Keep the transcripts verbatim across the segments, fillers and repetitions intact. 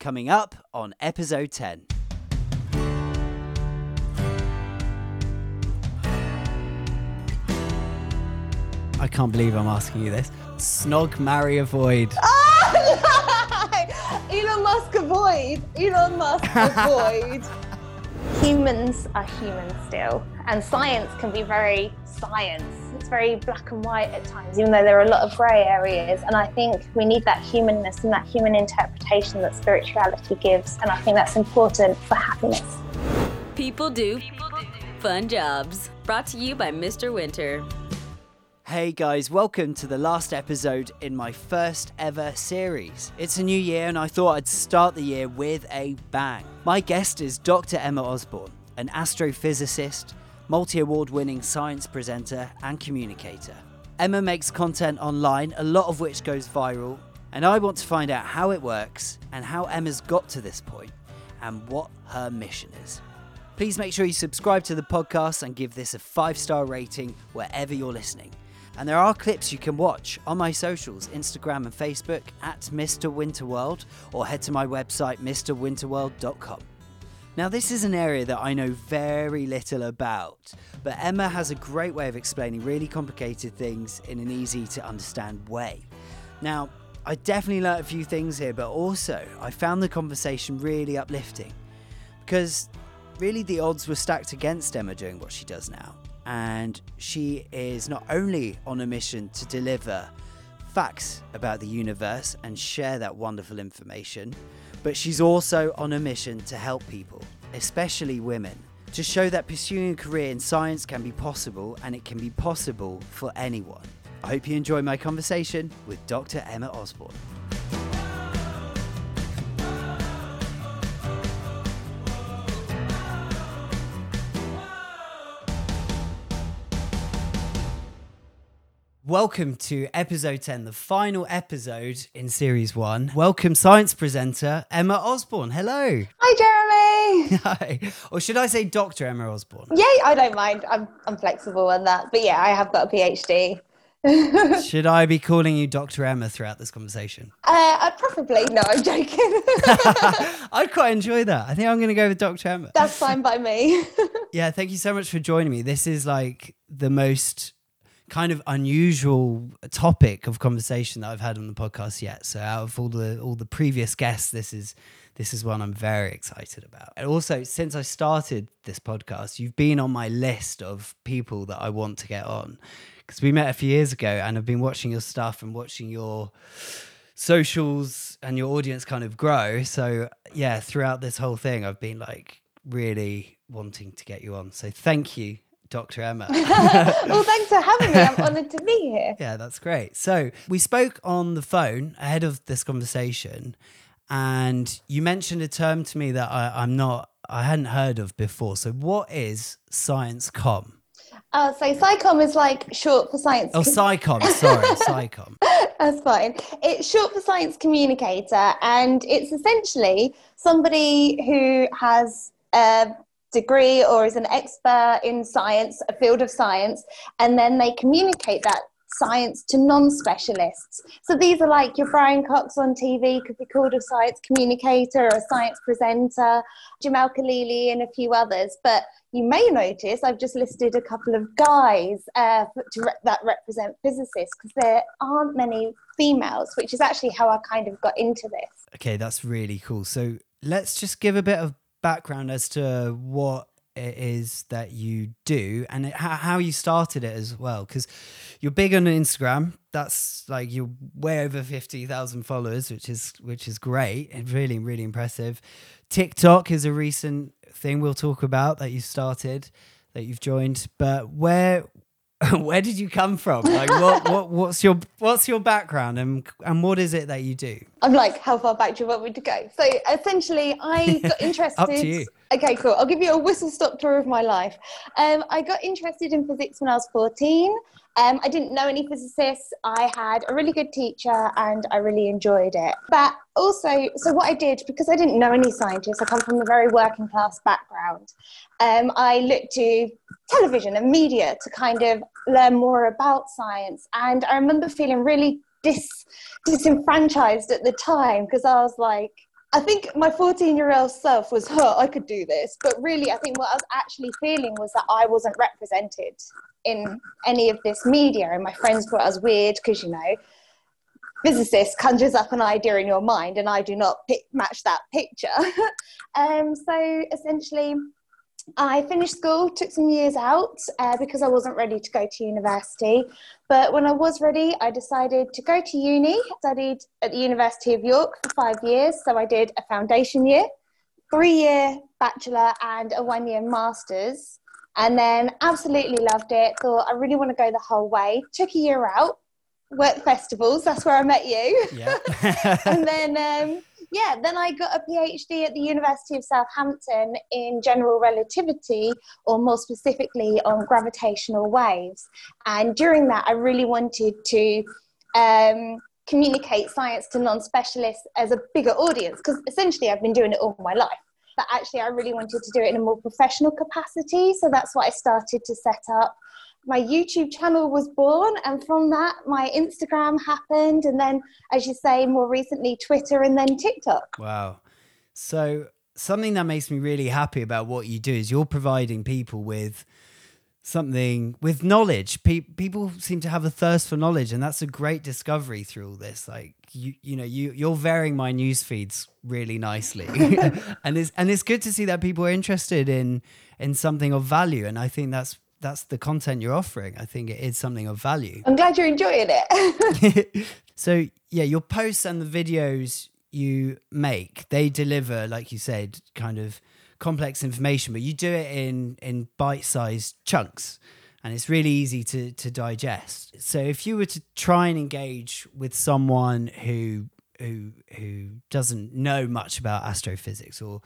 coming up on episode ten. I can't believe I'm asking you this. Snog, marry, avoid. Oh, no! Elon Musk, avoid. Elon Musk, avoid. Humans are human still, and science can be very science. It's very black and white at times, even though there are a lot of grey areas, and I think we need that humanness and that human interpretation that spirituality gives, and I think that's important for happiness. People do, People do. Fun jobs, brought to you by Mister Winter. Hey guys, welcome to the last episode in my first ever series. It's a new year and I thought I'd start the year with a bang. My guest is Doctor Emma Osborne, an astrophysicist, multi-award-winning science presenter and communicator. Emma makes content online, a lot of which goes viral, and I want to find out how it works and how Emma's got to this point and what her mission is. Please make sure you subscribe to the podcast and give this a five-star rating wherever you're listening. And there are clips you can watch on my socials, Instagram and Facebook, at Mister Winter World, or head to my website, Mister Winter World dot com. Now, this is an area that I know very little about, but Emma has a great way of explaining really complicated things in an easy-to-understand way. Now, I definitely learned a few things here, but also I found the conversation really uplifting, because really the odds were stacked against Emma doing what she does now. And she is not only on a mission to deliver facts about the universe and share that wonderful information, but she's also on a mission to help people, especially women, to show that pursuing a career in science can be possible, and it can be possible for anyone. I hope you enjoy my conversation with Doctor Emma Osborne. Welcome to episode ten, the final episode in series one. Welcome science presenter Emma Osborne. Hello. Hi, Jeremy. Hi. Or should I say Doctor Emma Osborne? Yeah, I don't mind. I'm I'm flexible on that. But yeah, I have got a PhD. Should I be calling you Doctor Emma throughout this conversation? Uh, I'd probably, no, I'm joking. I'd quite enjoy that. I think I'm going to go with Doctor Emma. That's fine by me. Yeah, thank you so much for joining me. This is like the most kind of unusual topic of conversation that I've had on the podcast yet. So out of all the all the previous guests, this is this is one I'm very excited about. And also, since I started this podcast, you've been on my list of people that I want to get on, because we met a few years ago, and I've been watching your stuff and watching your socials and your audience kind of grow. So yeah, throughout this whole thing, I've been like really wanting to get you on. So thank you, Doctor Emma. Well, thanks for having me. I'm honoured to be here. Yeah, that's great. So we spoke on the phone ahead of this conversation, and you mentioned a term to me that I, I'm not, I hadn't heard of before. So what is SciCom? Uh, so SciCom is like short for science. Oh, SciCom. Sorry, SciCom. That's fine. It's short for science communicator, and it's essentially somebody who has Uh, degree or is an expert in science, a field of science, and then they communicate that science to non-specialists. So these are like your Brian Cox on T V could be called a science communicator or a science presenter, Jim Al-Khalili and a few others. But you may notice I've just listed a couple of guys uh, to re- that represent physicists, because there aren't many females, which is actually how I kind of got into this. Okay, that's really cool. So let's just give a bit of background as to what it is that you do and it, how, how you started it as well, because you're big on Instagram. That's like, you're way over fifty thousand followers, which is which is great and really really impressive. TikTok is a recent thing we'll talk about that you started, that you've joined. But where where did you come from? Like, what, what, what's your, what's your background, and and what is it that you do? I'm like, how far back do you want me to go? So essentially, I got interested. Up to you. Okay, cool. I'll give you a whistle-stop tour of my life. Um, I got interested in physics when I was fourteen. Um, I didn't know any physicists. I had a really good teacher and I really enjoyed it. But also, so what I did, because I didn't know any scientists, I come from a very working class background. Um, I looked to television and media to kind of learn more about science. And I remember feeling really dis- disenfranchised at the time, because I was like, I think my fourteen-year-old self was, oh, I could do this. But really, I think what I was actually feeling was that I wasn't represented in any of this media. And my friends thought I was weird because, you know, physicist conjures up an idea in your mind and I do not pick, match that picture. um, so essentially, I finished school, took some years out uh, because I wasn't ready to go to university. But when I was ready, I decided to go to uni. I studied at the University of York for five years. So I did a foundation year, three-year bachelor and a one-year master's. And then absolutely loved it. Thought I really want to go the whole way. Took a year out, worked festivals. That's where I met you. Yeah. and then... Um, Yeah, then I got a PhD at the University of Southampton in general relativity, or more specifically on gravitational waves. And during that, I really wanted to um, communicate science to non-specialists as a bigger audience, because essentially I've been doing it all my life. But actually, I really wanted to do it in a more professional capacity. So that's what I started to set up. My YouTube channel was born, and from that my Instagram happened, and then, as you say, more recently Twitter and then TikTok. Wow. So something that makes me really happy about what you do is you're providing people with something, with knowledge. Pe- people seem to have a thirst for knowledge, and that's a great discovery through all this. Like, you you know, you you're varying my news feeds really nicely. and it's and it's good to see that people are interested in in something of value, and I think that's That's the content you're offering. I think it is something of value. I'm glad you're enjoying it. So, yeah, your posts and the videos you make, they deliver, like you said, kind of complex information, but you do it in, in bite-sized chunks, and it's really easy to, to digest. So if you were to try and engage with someone who who who doesn't know much about astrophysics, or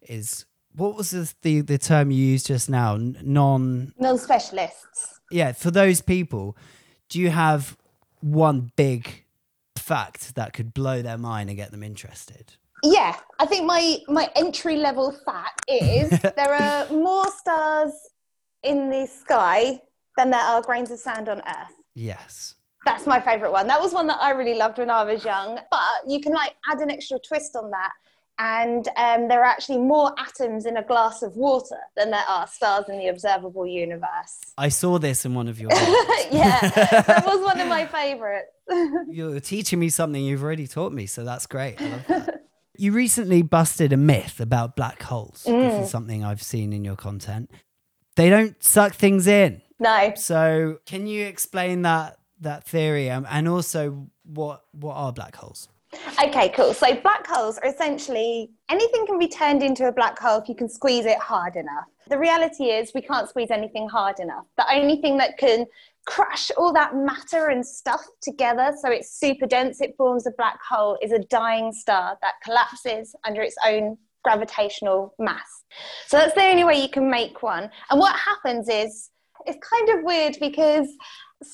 is... What was this, the the term you used just now? Non... Non-specialists. Yeah, for those people, do you have one big fact that could blow their mind and get them interested? Yeah, I think my, my entry-level fact is there are more stars in the sky than there are grains of sand on Earth. Yes. That's my favourite one. That was one that I really loved when I was young. But you can, like, add an extra twist on that. And um, there are actually more atoms in a glass of water than there are stars in the observable universe. I saw this in one of your books. Yeah, that was one of my favourites. You're teaching me something you've already taught me, so that's great. I love that. You recently busted a myth about black holes. Mm. This is something I've seen in your content. They don't suck things in. No. So can you explain that that theory, um, and also what what are black holes? Okay, cool. So black holes are essentially, anything can be turned into a black hole if you can squeeze it hard enough. The reality is we can't squeeze anything hard enough. The only thing that can crush all that matter and stuff together so it's super dense, it forms a black hole, is a dying star that collapses under its own gravitational mass. So that's the only way you can make one. And what happens is, it's kind of weird because...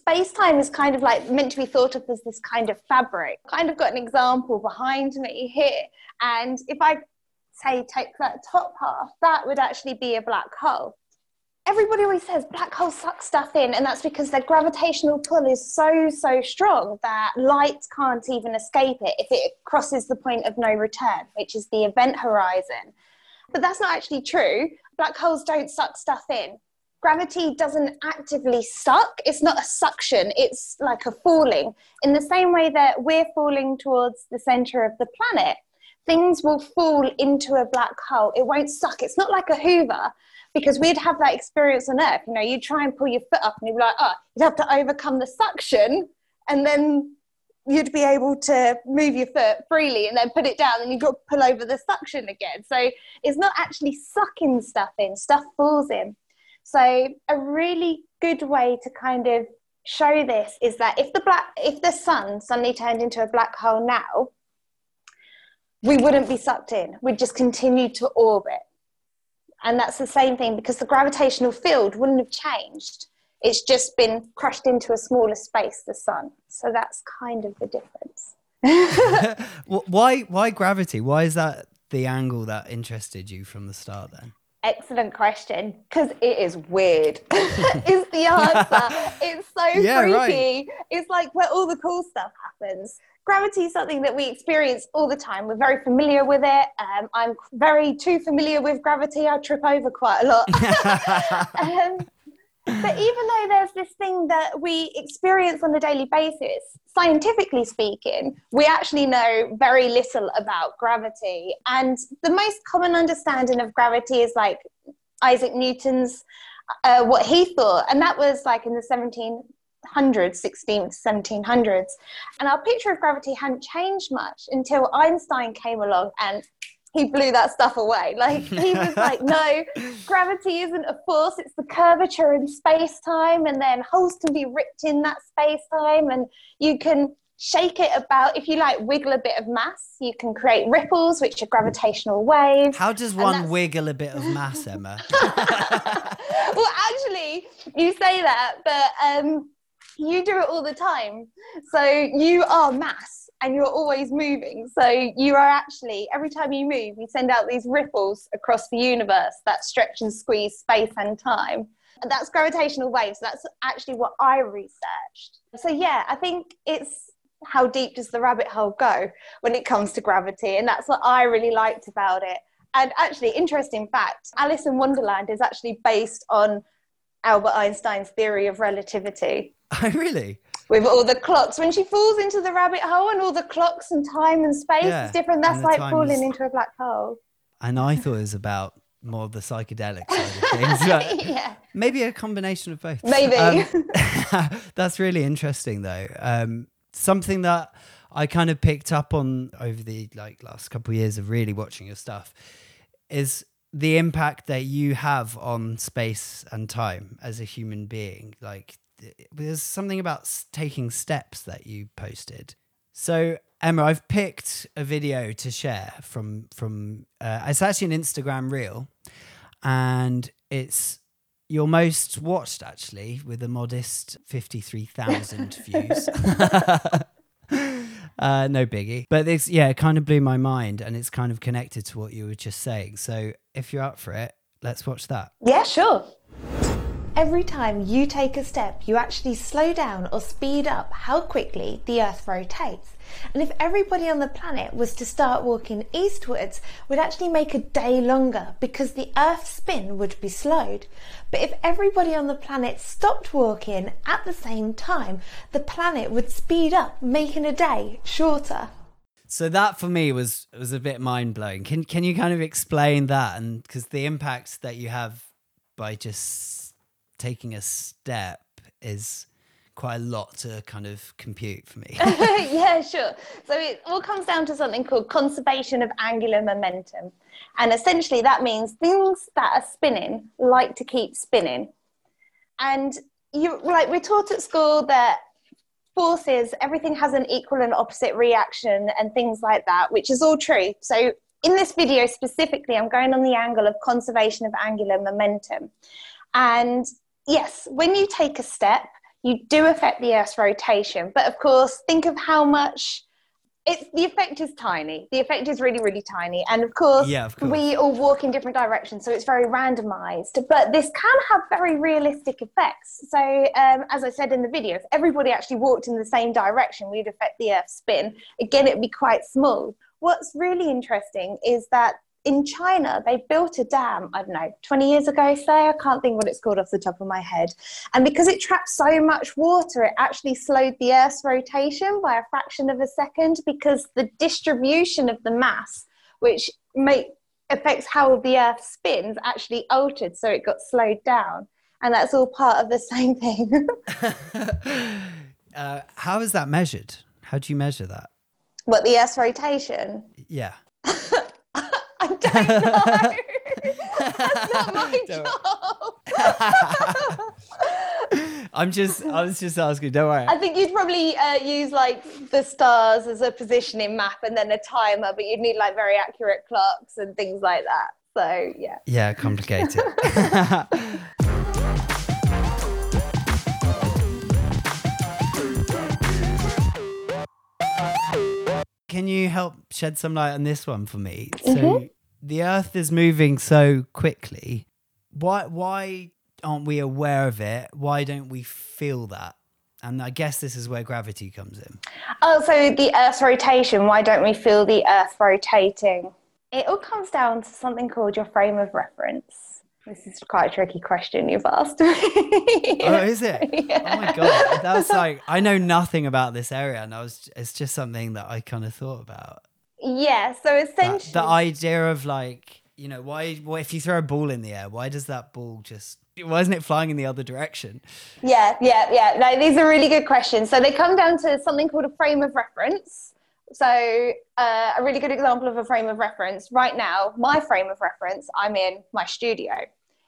space-time is kind of like meant to be thought of as this kind of fabric. I've kind of got an example behind me here. And if I, say, take that top half, that would actually be a black hole. Everybody always says black holes suck stuff in, and that's because their gravitational pull is so, so strong that light can't even escape it if it crosses the point of no return, which is the event horizon. But that's not actually true. Black holes don't suck stuff in. Gravity doesn't actively suck. It's not a suction. It's like a falling. In the same way that we're falling towards the center of the planet, things will fall into a black hole. It won't suck. It's not like a Hoover, because we'd have that experience on Earth. You know, you try and pull your foot up and you'd be like, oh, you'd have to overcome the suction, and then you'd be able to move your foot freely, and then put it down and you've got to pull over the suction again. So it's not actually sucking stuff in. Stuff falls in. So a really good way to kind of show this is that if the black, if the sun suddenly turned into a black hole now, we wouldn't be sucked in. We'd just continue to orbit. And that's the same thing, because the gravitational field wouldn't have changed. It's just been crushed into a smaller space, the sun. So that's kind of the difference. Why, why gravity? Why is that the angle that interested you from the start then? Excellent question, because it is weird. Is the answer. It's so yeah, freaky. Right. It's like where all the cool stuff happens. Gravity is something that we experience all the time. We're very familiar with it. Um, I'm very too familiar with gravity. I trip over quite a lot. um, but even though there's this thing that we experience on a daily basis, scientifically speaking, we actually know very little about gravity. And the most common understanding of gravity is like Isaac Newton's, uh, what he thought. And that was like in the seventeen hundreds, sixteen, seventeen hundreds. And our picture of gravity hadn't changed much until Einstein came along and he blew that stuff away. Like, he was like, no, gravity isn't a force, it's the curvature in space-time, and then holes can be ripped in that space-time, and you can shake it about. If you like wiggle a bit of mass, you can create ripples, which are gravitational waves. How does one wiggle a bit of mass, Emma? Well, actually, you say that, but um, you do it all the time. So you are mass. And you're always moving. So you are actually, every time you move, you send out these ripples across the universe that stretch and squeeze space and time. And that's gravitational waves. That's actually what I researched. So yeah, I think it's how deep does the rabbit hole go when it comes to gravity? And that's what I really liked about it. And actually, interesting fact, Alice in Wonderland is actually based on Albert Einstein's theory of relativity. Oh, really? With all the clocks. When she falls into the rabbit hole and all the clocks and time and space, yeah, it's different. That's like falling is... into a black hole. And I thought it was about more of the psychedelic side of things. But yeah. Maybe a combination of both. Maybe. Um, that's really interesting, though. Um, something that I kind of picked up on over the like last couple of years of really watching your stuff is the impact that you have on space and time as a human being. Like, there's something about taking steps that you posted. So Emma, I've picked a video to share from, from uh, it's actually an Instagram reel, and it's your most watched, actually, with a modest fifty-three thousand views. uh, no biggie. But this, yeah, it kind of blew my mind, and it's kind of connected to what you were just saying. So if you're up for it, let's watch that. Yeah, sure. Every time you take a step, you actually slow down or speed up how quickly the Earth rotates. And if everybody on the planet was to start walking eastwards, we'd actually make a day longer because the Earth's spin would be slowed. But if everybody on the planet stopped walking at the same time, the planet would speed up, making a day shorter. So that for me was was a bit mind-blowing. Can can you kind of explain that? And because the impact that you have by just taking a step is quite a lot to kind of compute for me. Yeah, sure. So it all comes down to something called conservation of angular momentum. And essentially that means things that are spinning like to keep spinning. And you like we're taught at school that forces, everything has an equal and opposite reaction and things like that, which is all true. So in this video specifically, I'm going on the angle of conservation of angular momentum. And yes, when you take a step, you do affect the Earth's rotation. But of course, think of how much, it's, the effect is tiny. The effect is really, really tiny. And of course, yeah, of course, we all walk in different directions, so it's very randomized. But this can have very realistic effects. So um, as I said in the video, if everybody actually walked in the same direction, we'd affect the Earth's spin. Again, it'd be quite small. What's really interesting is that in China, they built a dam, I don't know, twenty years ago, say, I can't think what it's called off the top of my head. And because it trapped so much water, it actually slowed the Earth's rotation by a fraction of a second, because the distribution of the mass, which make, affects how the Earth spins, actually altered, so it got slowed down. And that's all part of the same thing. uh, how is that measured? How do you measure that? What, the Earth's rotation? Yeah. I don't know. That's not my job. I'm just, I was just asking, don't worry. I think you'd probably uh, use like the stars as a positioning map and then a timer, but you'd need like very accurate clocks and things like that. So yeah. Yeah, complicated. Can you help shed some light on this one for me? So mm-hmm. The Earth is moving so quickly. Why why aren't we aware of it? Why don't we feel that? And I guess this is where gravity comes in. Oh, so the Earth's rotation. Why don't we feel the Earth rotating? It all comes down to something called your frame of reference. This is quite a tricky question you've asked me. Oh, is it? Yeah. Oh, my God. That was like, I know nothing about this area. And I was, it's just something that I kind of thought about. Yeah, so essentially... That, the idea of like, you know, why, why if you throw a ball in the air, why does that ball just... Why isn't it flying in the other direction? Yeah, yeah, yeah. No, these are really good questions. So they come down to something called a frame of reference. So uh, a really good example of a frame of reference. Right now, my frame of reference, I'm in my studio.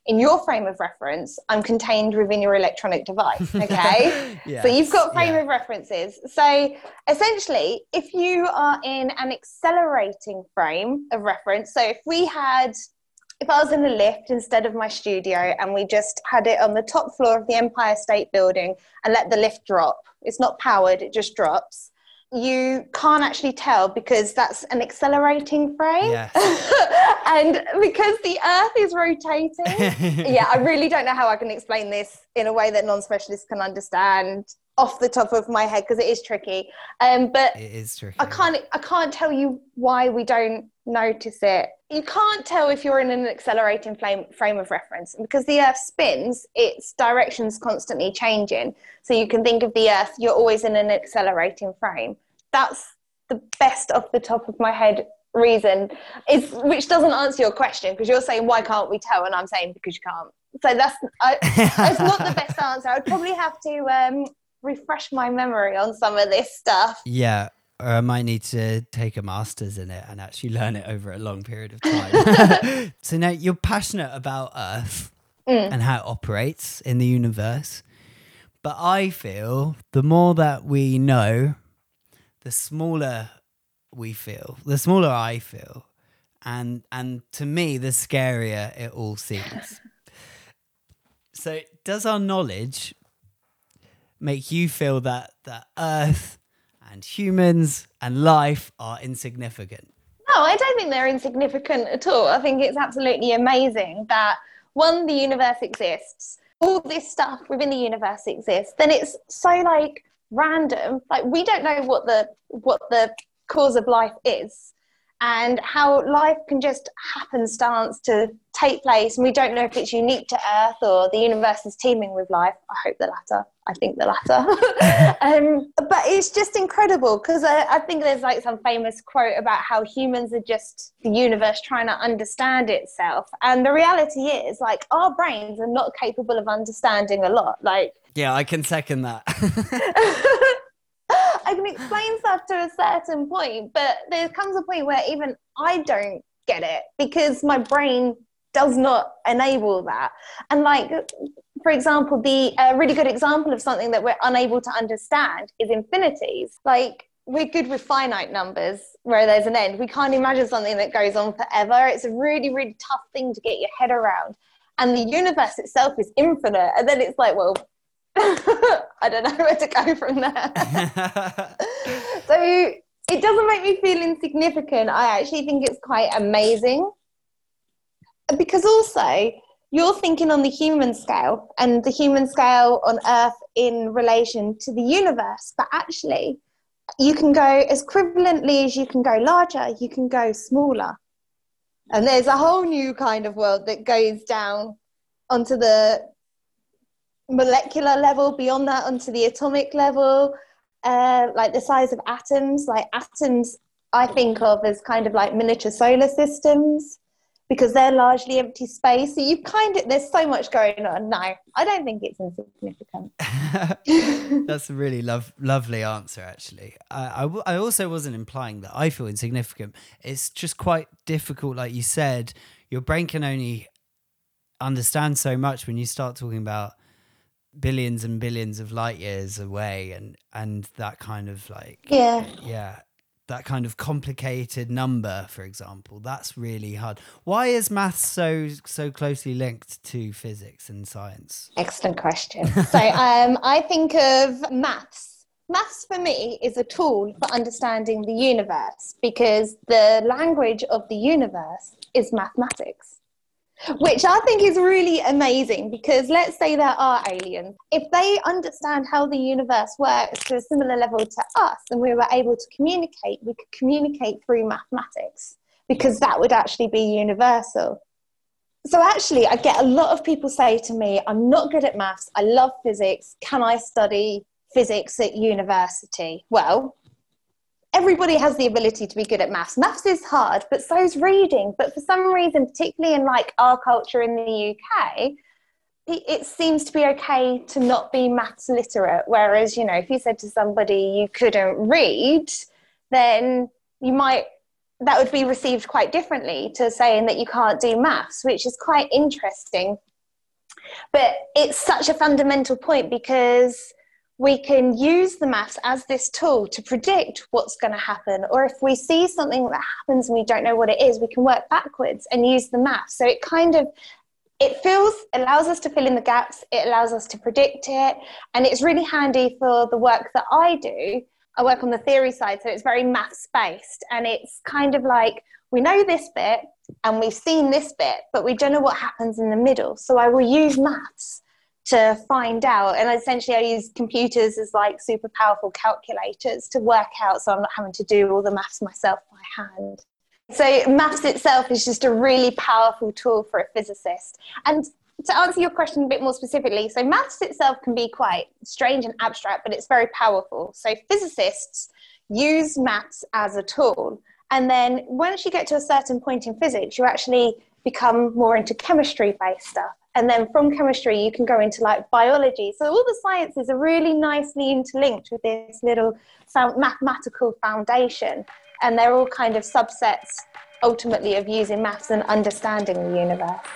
In your frame of reference, I'm contained within your electronic device, okay? Yes, so you've got frame yeah. of references. So essentially, if you are in an accelerating frame of reference, so if we had... If I was in a lift instead of my studio and we just had it on the top floor of the Empire State Building and let the lift drop, it's not powered, it just drops, you can't actually tell because that's an accelerating frame. Yes. And because the Earth is rotating, yeah, I really don't know how I can explain this in a way that non-specialists can understand off the top of my head because it is tricky. Um, but it is tricky. I can't, I can't tell you why we don't notice it. You can't tell if you're in an accelerating flame, frame of reference because the Earth spins, its direction's constantly changing. So you can think of the Earth, you're always in an accelerating frame. That's the best off the top of my head reason, it's, which doesn't answer your question because you're saying, why can't we tell? And I'm saying, because you can't. So that's, I, that's not the best answer. I'd probably have to um, refresh my memory on some of this stuff. Yeah. Or I might need to take a master's in it and actually learn it over a long period of time. So now you're passionate about Earth mm. and how it operates in the universe. But I feel the more that we know, the smaller we feel, the smaller I feel. And, and to me, the scarier it all seems. So does our knowledge make you feel that, that Earth... and humans and life are insignificant? No, I don't think they're insignificant at all. I think it's absolutely amazing that, one, the universe exists, all this stuff within the universe exists, then it's so, like, random. Like, we don't know what the what the cause of life is and how life can just happenstance to take place, and we don't know if it's unique to Earth or the universe is teeming with life. I hope the latter. I think the latter. um, but it's just incredible because I, I think there's like some famous quote about how humans are just the universe trying to understand itself. And the reality is, like, our brains are not capable of understanding a lot. Like, yeah, I can second that. I can explain stuff to a certain point, but there comes a point where even I don't get it because my brain does not enable that. And like, for example, the uh, really good example of something that we're unable to understand is infinities. Like, we're good with finite numbers where there's an end. We can't imagine something that goes on forever. It's a really, really tough thing to get your head around. And the universe itself is infinite. And then it's like, well, I don't know where to go from there. So it doesn't make me feel insignificant. I actually think it's quite amazing. Because also, you're thinking on the human scale and the human scale on Earth in relation to the universe. But actually, you can go as equivalently as you can go larger, you can go smaller. And there's a whole new kind of world that goes down onto the molecular level, beyond that onto the atomic level, uh, like the size of atoms. Like atoms, I think of as kind of like miniature solar systems, because they're largely empty space. So you kind of, there's so much going on. No, I don't think it's insignificant. That's a really love, lovely answer, actually. I, I, w- I also wasn't implying that I feel insignificant. It's just quite difficult. Like you said, your brain can only understand so much when you start talking about billions and billions of light years away and, and that kind of like, yeah, yeah. that kind of complicated number, for example. That's really hard. Why is maths so so closely linked to physics and science? Excellent question. So um, I think of maths. Maths for me is a tool for understanding the universe because the language of the universe is mathematics. Which I think is really amazing, because let's say there are aliens. If they understand how the universe works to a similar level to us, and we were able to communicate, we could communicate through mathematics, because that would actually be universal. So actually, I get a lot of people say to me, I'm not good at maths, I love physics, can I study physics at university? Well, everybody has the ability to be good at maths. Maths is hard, but so is reading. But for some reason, particularly in like our culture in the U K, it seems to be okay to not be maths literate. Whereas, you know, if you said to somebody you couldn't read, then you might, that would be received quite differently to saying that you can't do maths, which is quite interesting. But it's such a fundamental point, because we can use the maths as this tool to predict what's going to happen. Or if we see something that happens and we don't know what it is, we can work backwards and use the maths. So it kind of, it feels, allows us to fill in the gaps. It allows us to predict it. And it's really handy for the work that I do. I work on the theory side, so it's very maths based. And it's kind of like, we know this bit and we've seen this bit, but we don't know what happens in the middle. So I will use maths to find out. And essentially I use computers as like super powerful calculators to work out, so I'm not having to do all the maths myself by hand. So maths itself is just a really powerful tool for a physicist. And to answer your question a bit more specifically, so maths itself can be quite strange and abstract, but it's very powerful. So physicists use maths as a tool. And then once you get to a certain point in physics, you actually become more into chemistry-based stuff. And then from chemistry, you can go into like biology. So all the sciences are really nicely interlinked with this little mathematical foundation. And they're all kind of subsets, ultimately, of using maths and understanding the universe.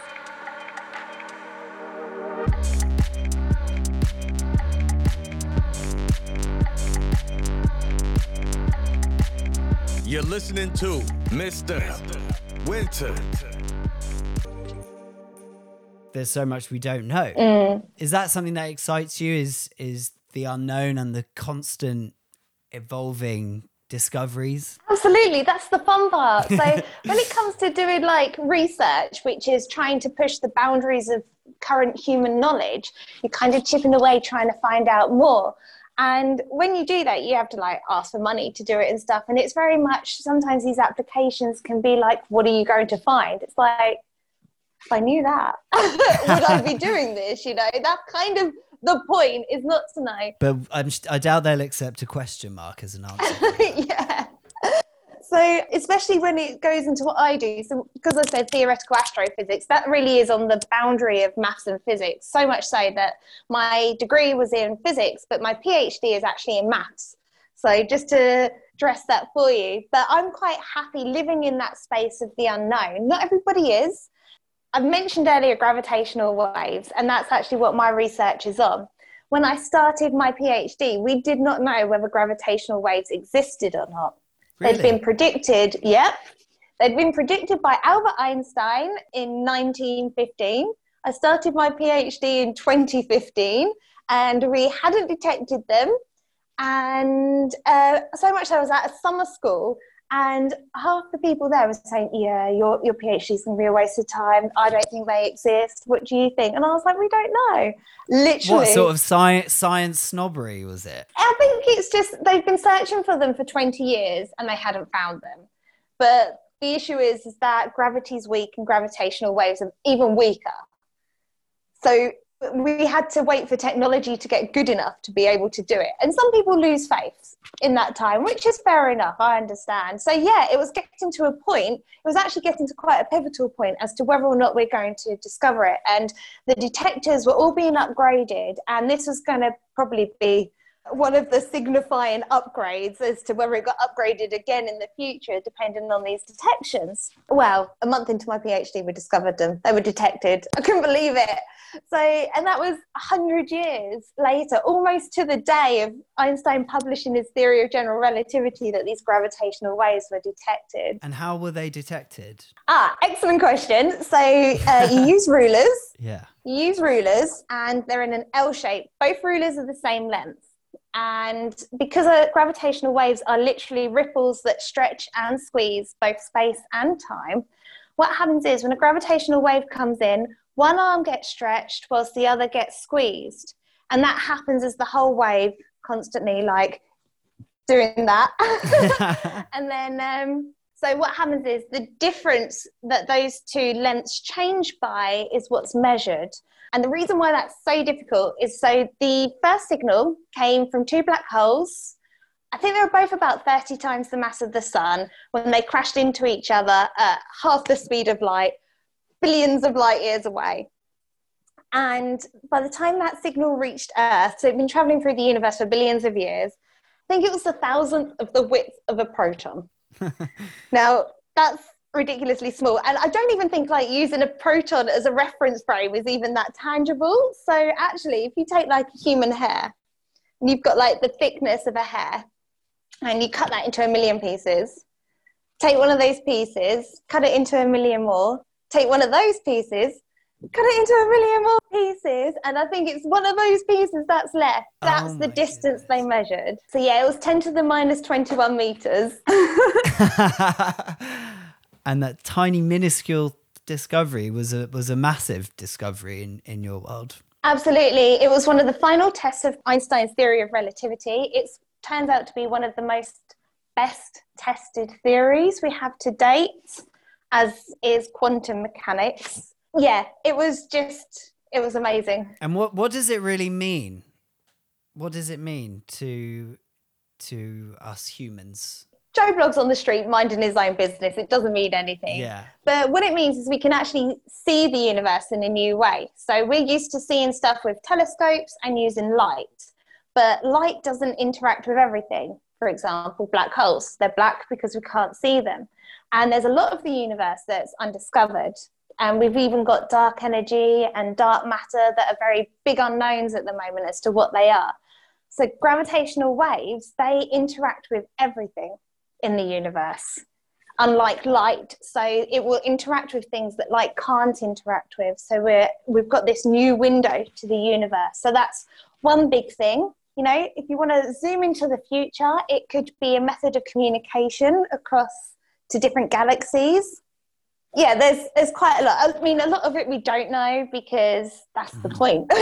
You're listening to Mister Winter. There's so much we don't know. Mm. Is that something that excites you? Is is the unknown and the constant evolving discoveries? Absolutely, that's the fun part. So when it comes to doing like research, which is trying to push the boundaries of current human knowledge, you're kind of chipping away trying to find out more. And when you do that, you have to like ask for money to do it and stuff. And it's very much, sometimes these applications can be like, what are you going to find? It's like, if I knew that, would I be doing this? You know, that's kind of the point, is not to know. But I'm, I doubt they'll accept a question mark as an answer. Yeah. So especially when it goes into what I do, so because I said theoretical astrophysics, that really is on the boundary of maths and physics, so much so that my degree was in physics, but my PhD is actually in maths. So just to address that for you, but I'm quite happy living in that space of the unknown. Not everybody is. I mentioned earlier gravitational waves, and that's actually what my research is on. When I started my PhD, we did not know whether gravitational waves existed or not. Really? They'd been predicted, yep. They'd been predicted by Albert Einstein in nineteen fifteen. I started my PhD in twenty fifteen, and we hadn't detected them. And uh, so much so I was at a summer school, and half the people there were saying, yeah, your your PhD is going to be a waste of time. I don't think they exist. What do you think? And I was like, we don't know. Literally. What sort of science, science snobbery was it? I think it's just they've been searching for them for twenty years and they hadn't found them. But the issue is, is that gravity's weak and gravitational waves are even weaker. So we had to wait for technology to get good enough to be able to do it. And some people lose faith in that time, which is fair enough, I understand. So yeah, it was getting to a point, it was actually getting to quite a pivotal point as to whether or not we're going to discover it. And the detectors were all being upgraded, and this was going to probably be one of the signifying upgrades as to whether it got upgraded again in the future, depending on these detections. Well, a month into my PhD, we discovered them. They were detected. I couldn't believe it. So, and that was one hundred years later, almost to the day of Einstein publishing his theory of general relativity, that these gravitational waves were detected. And how were they detected? Ah, excellent question. So uh, you use rulers. Yeah. You use rulers, and they're in an L shape. Both rulers are the same length. And because gravitational waves are literally ripples that stretch and squeeze both space and time, what happens is when a gravitational wave comes in, one arm gets stretched whilst the other gets squeezed. And that happens as the whole wave constantly like doing that. And then, um, so what happens is the difference that those two lengths change by is what's measured. And the reason why that's so difficult is so the first signal came from two black holes. I think they were both about thirty times the mass of the sun when they crashed into each other at half the speed of light, billions of light years away. And by the time that signal reached Earth, so it'd been traveling through the universe for billions of years, I think it was a thousandth of the width of a proton. Now, that's ridiculously small. And I don't even think like using a proton as a reference frame is even that tangible. So actually, if you take like a human hair, and you've got like the thickness of a hair, and you cut that into a million pieces, take one of those pieces, cut it into a million more, take one of those pieces, cut it into a million more pieces, and I think it's one of those pieces that's left. That's oh the distance goodness. They measured. So yeah, it was ten to the minus twenty-one meters. And that tiny minuscule discovery was a was a massive discovery in, in your world. Absolutely. It was one of the final tests of Einstein's theory of relativity. It's turns out to be one of the most best tested theories we have to date, as is quantum mechanics. Yeah, it was just, it was amazing. And what, what does it really mean? What does it mean to to us humans? Joe blogs on the street minding his own business. It doesn't mean anything. Yeah. But what it means is we can actually see the universe in a new way. So we're used to seeing stuff with telescopes and using light. But light doesn't interact with everything. For example, black holes. They're black because we can't see them. And there's a lot of the universe that's undiscovered. And we've even got dark energy and dark matter that are very big unknowns at the moment as to what they are. So gravitational waves, they interact with everything in the universe, unlike light. So it will interact with things that light can't interact with. So we're, we've got this new window to the universe. So that's one big thing. You know, if you want to zoom into the future, it could be a method of communication across to different galaxies. Yeah, there's there's quite a lot. I mean, a lot of it we don't know because that's the point.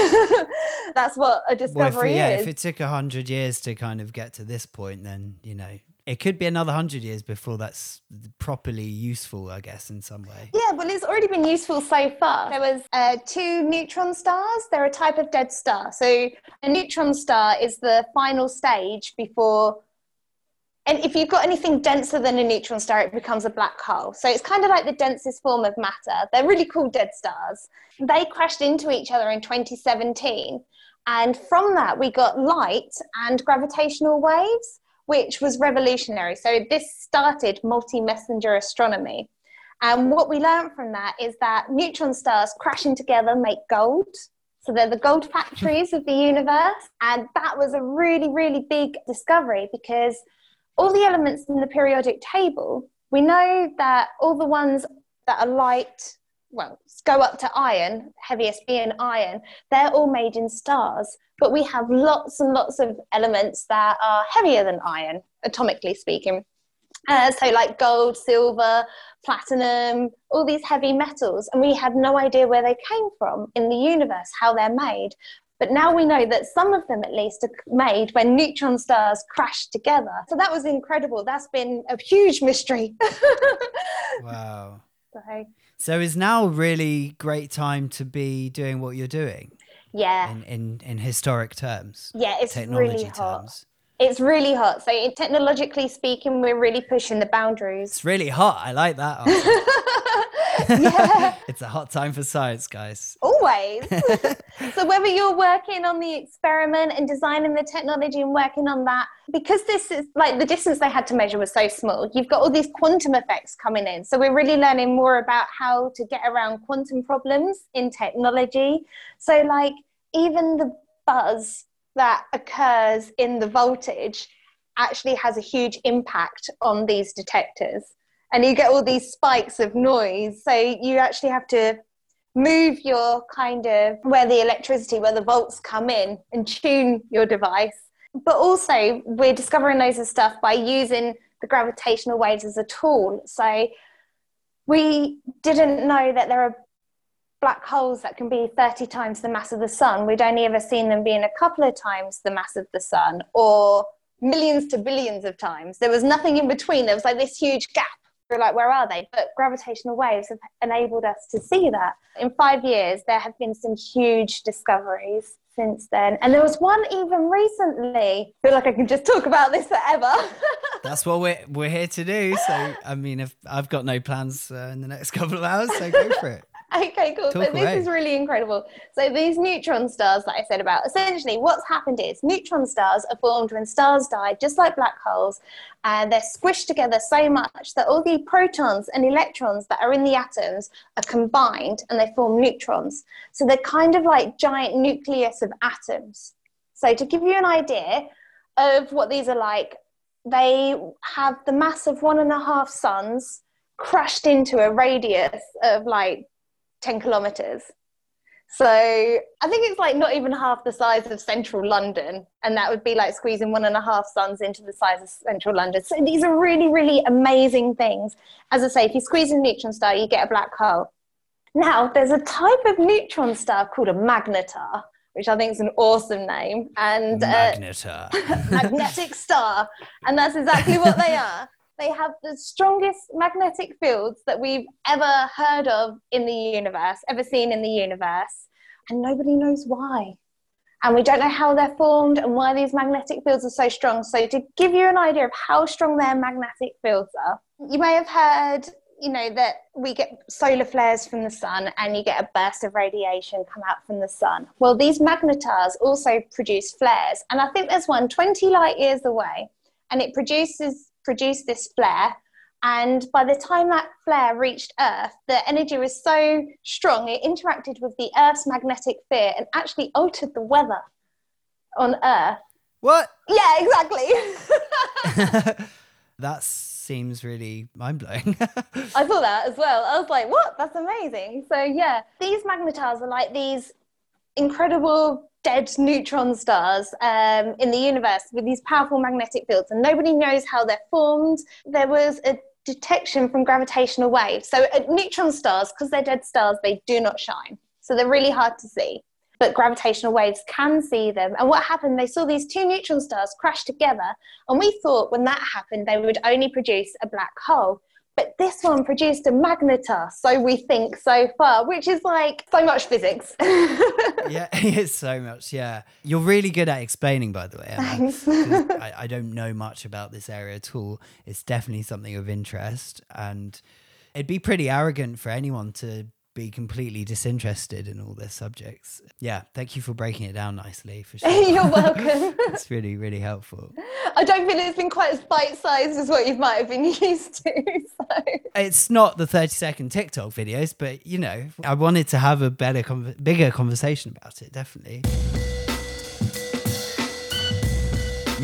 That's what a discovery well, if, yeah, is. Yeah, if it took one hundred years to kind of get to this point, then, you know, it could be another one hundred years before that's properly useful, I guess, in some way. Yeah, well, it's already been useful so far. There was uh, two neutron stars. They're a type of dead star. So a neutron star is the final stage before... And if you've got anything denser than a neutron star, it becomes a black hole. So it's kind of like the densest form of matter. They're really cool dead stars. They crashed into each other in twenty seventeen. And from that, we got light and gravitational waves, which was revolutionary. So this started multi-messenger astronomy. And what we learned from that is that neutron stars crashing together make gold. So they're the gold factories of the universe. And that was a really, really big discovery because... all the elements in the periodic table, we know that all the ones that are light, well, go up to iron, heaviest being iron, they're all made in stars. But we have lots and lots of elements that are heavier than iron, atomically speaking. Uh, so like gold, silver, platinum, all these heavy metals. And we had no idea where they came from in the universe, how they're made. But now we know that some of them, at least, are made when neutron stars crash together. So that was incredible. That's been a huge mystery. Wow. So. so it's now a really great time to be doing what you're doing. Yeah. In in, in historic terms. Yeah, it's technology really hot. Terms. It's really hot. So in, technologically speaking, we're really pushing the boundaries. It's really hot. I like that. Yeah. It's a hot time for science, guys. Always. So whether you're working on the experiment and designing the technology and working on that, because this is like the distance they had to measure was so small, you've got all these quantum effects coming in. So we're really learning more about how to get around quantum problems in technology. So like even the buzz that occurs in the voltage actually has a huge impact on these detectors. And you get all these spikes of noise. So you actually have to move your kind of where the electricity, where the volts come in and tune your device. But also we're discovering loads of stuff by using the gravitational waves as a tool. So we didn't know that there are black holes that can be thirty times the mass of the sun. We'd only ever seen them being a couple of times the mass of the sun, or millions to billions of times. There was nothing in between. There was like this huge gap. We're like, where are they? But gravitational waves have enabled us to see that. In five years, there have been some huge discoveries since then. And there was one even recently. I feel like I can just talk about this forever. That's what we're we're here to do. So, I mean, if, I've got no plans uh, in the next couple of hours, so go for it. Okay, cool. Talk so away. This is really incredible. So these neutron stars that I said about, essentially what's happened is neutron stars are formed when stars die, just like black holes, and they're squished together so much that all the protons and electrons that are in the atoms are combined and they form neutrons. So they're kind of like giant nucleus of atoms. So to give you an idea of what these are like, they have the mass of one and a half suns crushed into a radius of like ten kilometers. So I think it's like not even half the size of central London, and that would be like squeezing one and a half suns into the size of central London. So these are really, really amazing things. As I say, if you squeeze a neutron star, you get a black hole. Now, there's a type of neutron star called a magnetar, which I think is an awesome name. And magnetar. Uh, magnetic star. And that's exactly what they are. They have the strongest magnetic fields that we've ever heard of in the universe, ever seen in the universe, and nobody knows why. And we don't know how they're formed and why these magnetic fields are so strong. So to give you an idea of how strong their magnetic fields are, you may have heard, you know, that we get solar flares from the sun and you get a burst of radiation come out from the sun. Well, these magnetars also produce flares. And I think there's one twenty light years away, and it produces... produced this flare, and by the time that flare reached Earth, the energy was so strong it interacted with the Earth's magnetic field and actually altered the weather on Earth. What? Yeah, exactly. That seems really mind-blowing. I saw that as well. I was like, what? That's amazing. So yeah, these magnetars are like these incredible dead neutron stars um, in the universe with these powerful magnetic fields, and nobody knows how they're formed. There was a detection from gravitational waves. So at neutron stars, because they're dead stars, they do not shine. So they're really hard to see. But gravitational waves can see them. And what happened, they saw these two neutron stars crash together, and we thought when that happened, they would only produce a black hole. But this one produced a magnetar, so we think so far, which is like so much physics. Yeah, it's so much, yeah. You're really good at explaining, by the way, Emma. Thanks. I, I don't know much about this area at all. It's definitely something of interest, and it'd be pretty arrogant for anyone to be completely disinterested in all their subjects. Yeah, thank you for breaking it down nicely, for sure. You're welcome. It's really, really helpful. I don't feel it's been quite as bite-sized as what you might have been used to. So. It's not the thirty-second TikTok videos, but, you know, I wanted to have a better, con- bigger conversation about it, definitely.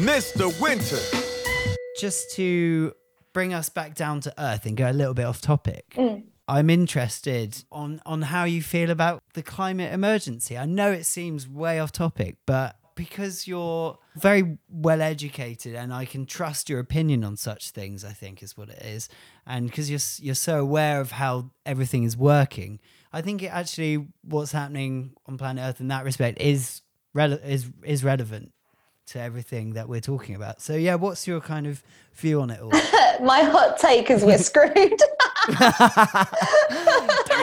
Mister Winter. Just to bring us back down to earth and go a little bit off topic. Mm. I'm interested on, on how you feel about the climate emergency. I know it seems way off topic, but because you're very well educated and I can trust your opinion on such things, I think is what it is. And because you're, you're so aware of how everything is working, I think it actually what's happening on planet Earth in that respect is re- is is relevant to everything that we're talking about. So yeah, what's your kind of view on it all? My hot take is we're screwed. Don't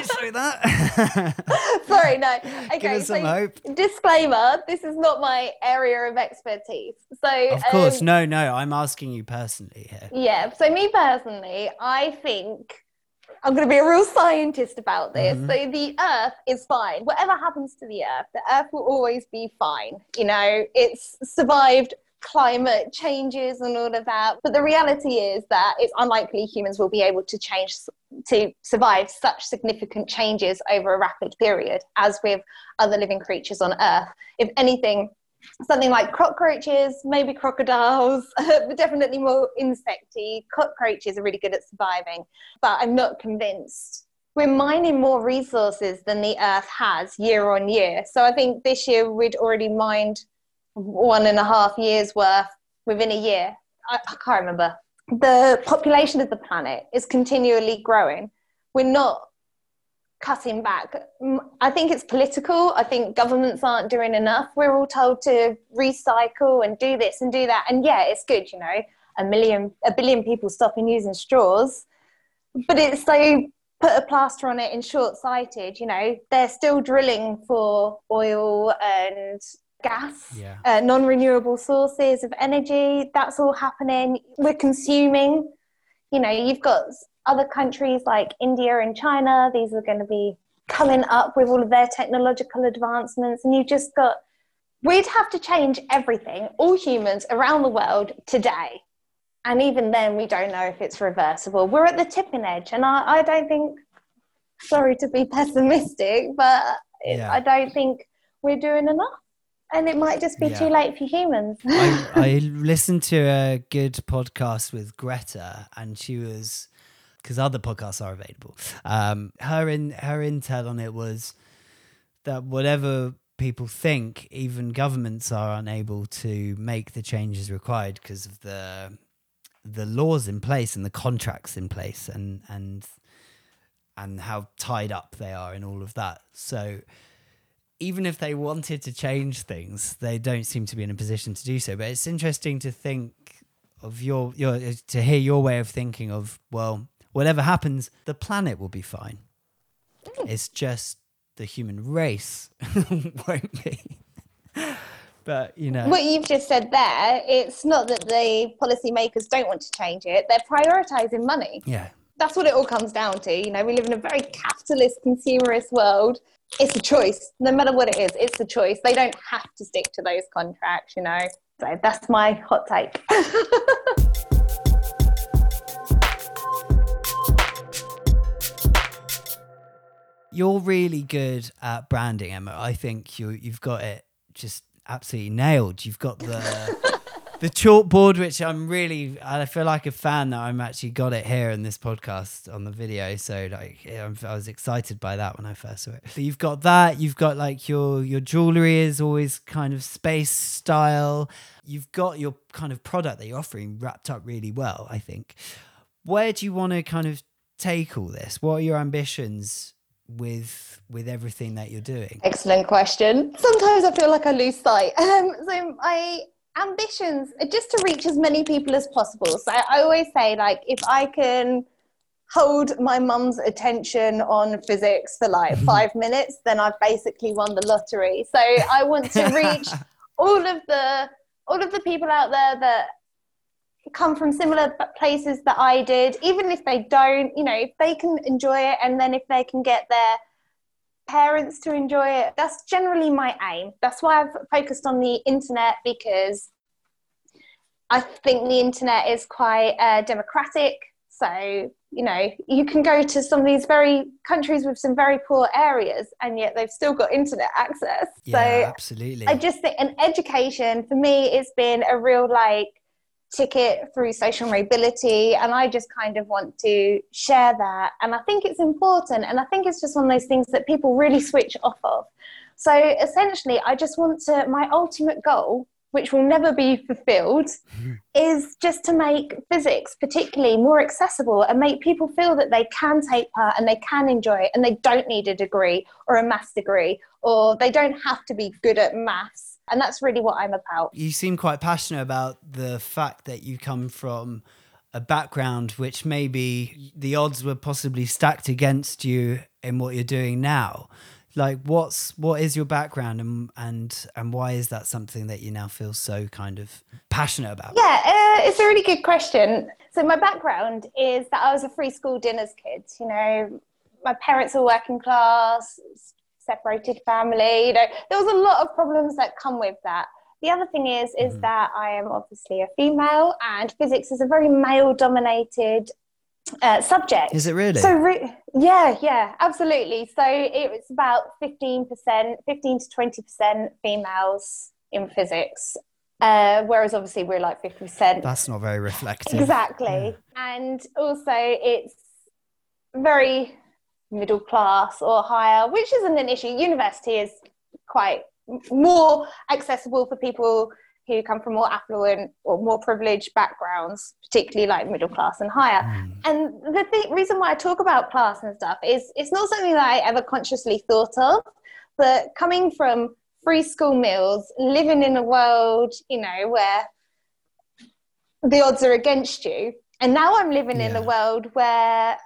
say that. Sorry, no. Okay, give us some so hope. Disclaimer, this is not my area of expertise. So of course, um, no, no, I'm asking you personally here. Yeah, so me personally, I think I'm going to be a real scientist about this. Mm-hmm. So the Earth is fine. Whatever happens to the Earth, the Earth will always be fine. You know, it's survived climate changes and all of that. But the reality is that it's unlikely humans will be able to change, to survive such significant changes over a rapid period as with other living creatures on Earth. If anything, something like cockroaches, maybe crocodiles, but definitely more insecty. Cockroaches are really good at surviving, but I'm not convinced. We're mining more resources than the Earth has year on year. So I think this year we'd already mined one and a half years worth within a year. I, I can't remember. The population of the planet is continually growing. we're not cutting back. I think it's political. I think governments aren't doing enough. We're all told to recycle and do this and do that. And yeah, it's good, you know, a million, a billion people stopping using straws, but it's so put a plaster on it and short-sighted, you know. They're still drilling for oil and gas, yeah. uh, non-renewable sources of energy. That's all happening. We're consuming, you know, you've got other countries like India and China. These are going to be coming up with all of their technological advancements. And you've just got, we'd have to change everything, all humans around the world today. And even then, we don't know if it's reversible. We're at the tipping edge. And I, I don't think, sorry to be pessimistic, but yeah. I don't think we're doing enough. And it might just be yeah. too late for humans. I, I listened to a good podcast with Greta, and she was, because other podcasts are available. Um, her in her intel on it was that whatever people think, even governments are unable to make the changes required because of the the laws in place and the contracts in place, and and and how tied up they are in all of that. So even if they wanted to change things, they don't seem to be in a position to do so. But it's interesting to think of your, your to hear your way of thinking of, well, whatever happens, the planet will be fine. Mm. It's just the human race won't be. But, you know. What you've just said there, it's not that the policymakers don't want to change it. They're prioritising money. Yeah. That's what it all comes down to. You know, we live in a very capitalist, consumerist world. It's a choice. No matter what it is, it's a choice. They don't have to stick to those contracts, you know. So that's my hot take. You're really good at branding, Emma. I think you, you've got it just absolutely nailed. You've got the the chalkboard, which I'm really, I feel like a fan that I'm actually got it here in this podcast on the video. So like, I was excited by that when I first saw it. But you've got that. You've got like your, your jewelry is always kind of space style. You've got your kind of product that you're offering wrapped up really well, I think. Where do you want to kind of take all this? What are your ambitions with with everything that you're doing? Excellent question. Sometimes I feel like I lose sight. Um, so my ambitions are just to reach as many people as possible. So I always say, like, if I can hold my mum's attention on physics for like five minutes, then I've basically won the lottery. So I want to reach all of the all of the people out there that come from similar places that I did, even if they don't, you know, if they can enjoy it, and then if they can get their parents to enjoy it. That's generally my aim. That's why I've focused on the internet, because I think the internet is quite uh, democratic. So, you know, you can go to some of these very countries with some very poor areas, and yet they've still got internet access. Yeah, so absolutely. I just think, and education for me, it's been a real like ticket through social mobility, and I just kind of want to share that, and I think it's important, and I think it's just one of those things that people really switch off of. So essentially I just want to, my ultimate goal, which will never be fulfilled, is just to make physics particularly more accessible and make people feel that they can take part and they can enjoy it, and they don't need a degree or a maths degree, or they don't have to be good at maths. And that's really what I'm about. You seem quite passionate about the fact that you come from a background which maybe the odds were possibly stacked against you in what you're doing now. Like, what's what is your background, and and and why is that something that you now feel so kind of passionate about? Yeah, uh, it's a really good question. So my background is that I was a free school dinners kid. You know, my parents are working class, separated family, you know, there was a lot of problems that come with that. The other thing is, is mm. that I am obviously a female, and physics is a very male-dominated uh, subject. Is it really? So, re- yeah, yeah, absolutely. So it was about fifteen percent, fifteen to twenty percent females in physics, uh, whereas obviously we're like fifty percent. That's not very reflective. Exactly. Yeah. And also it's very middle class or higher, which isn't an issue. University is quite more accessible for people who come from more affluent or more privileged backgrounds, particularly like middle class and higher. Mm. And the th- reason why I talk about class and stuff is it's not something that I ever consciously thought of, but coming from free school meals, living in a world, you know, where the odds are against you. And now I'm living yeah. in a world where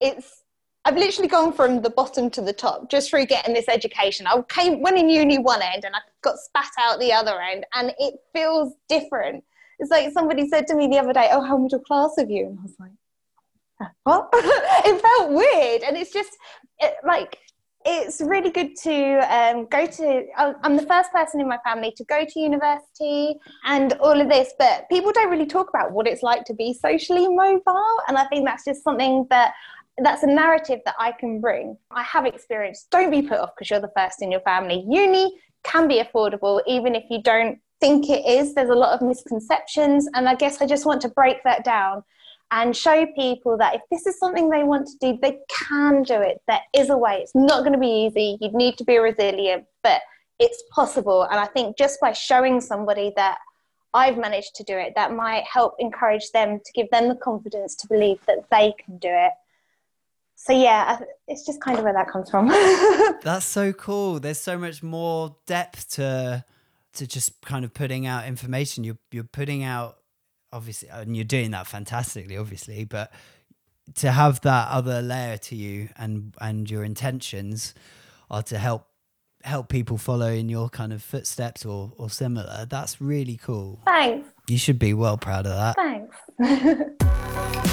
it's, I've literally gone from the bottom to the top just through getting this education. I came, went in uni one end and I got spat out the other end, and it feels different. It's like somebody said to me the other day, oh, how middle class of you? And I was like, what? It felt weird. And it's just it, like, it's really good to um, go to, I'm the first person in my family to go to university and all of this, but people don't really talk about what it's like to be socially mobile. And I think that's just something that, that's a narrative that I can bring. I have experience. Don't be put off because you're the first in your family. Uni can be affordable, even if you don't think it is. There's a lot of misconceptions. And I guess I just want to break that down and show people that if this is something they want to do, they can do it. There is a way. It's not going to be easy. You need to be resilient, but it's possible. And I think just by showing somebody that I've managed to do it, that might help encourage them to give them the confidence to believe that they can do it. So yeah, it's just kind of where that comes from. That's so cool. There's so much more depth to to just kind of putting out information. You're you're putting out, obviously, and you're doing that fantastically, obviously, but to have that other layer to you, and and your intentions are to help help people follow in your kind of footsteps or or similar. That's really cool. Thanks. You should be well proud of that. Thanks.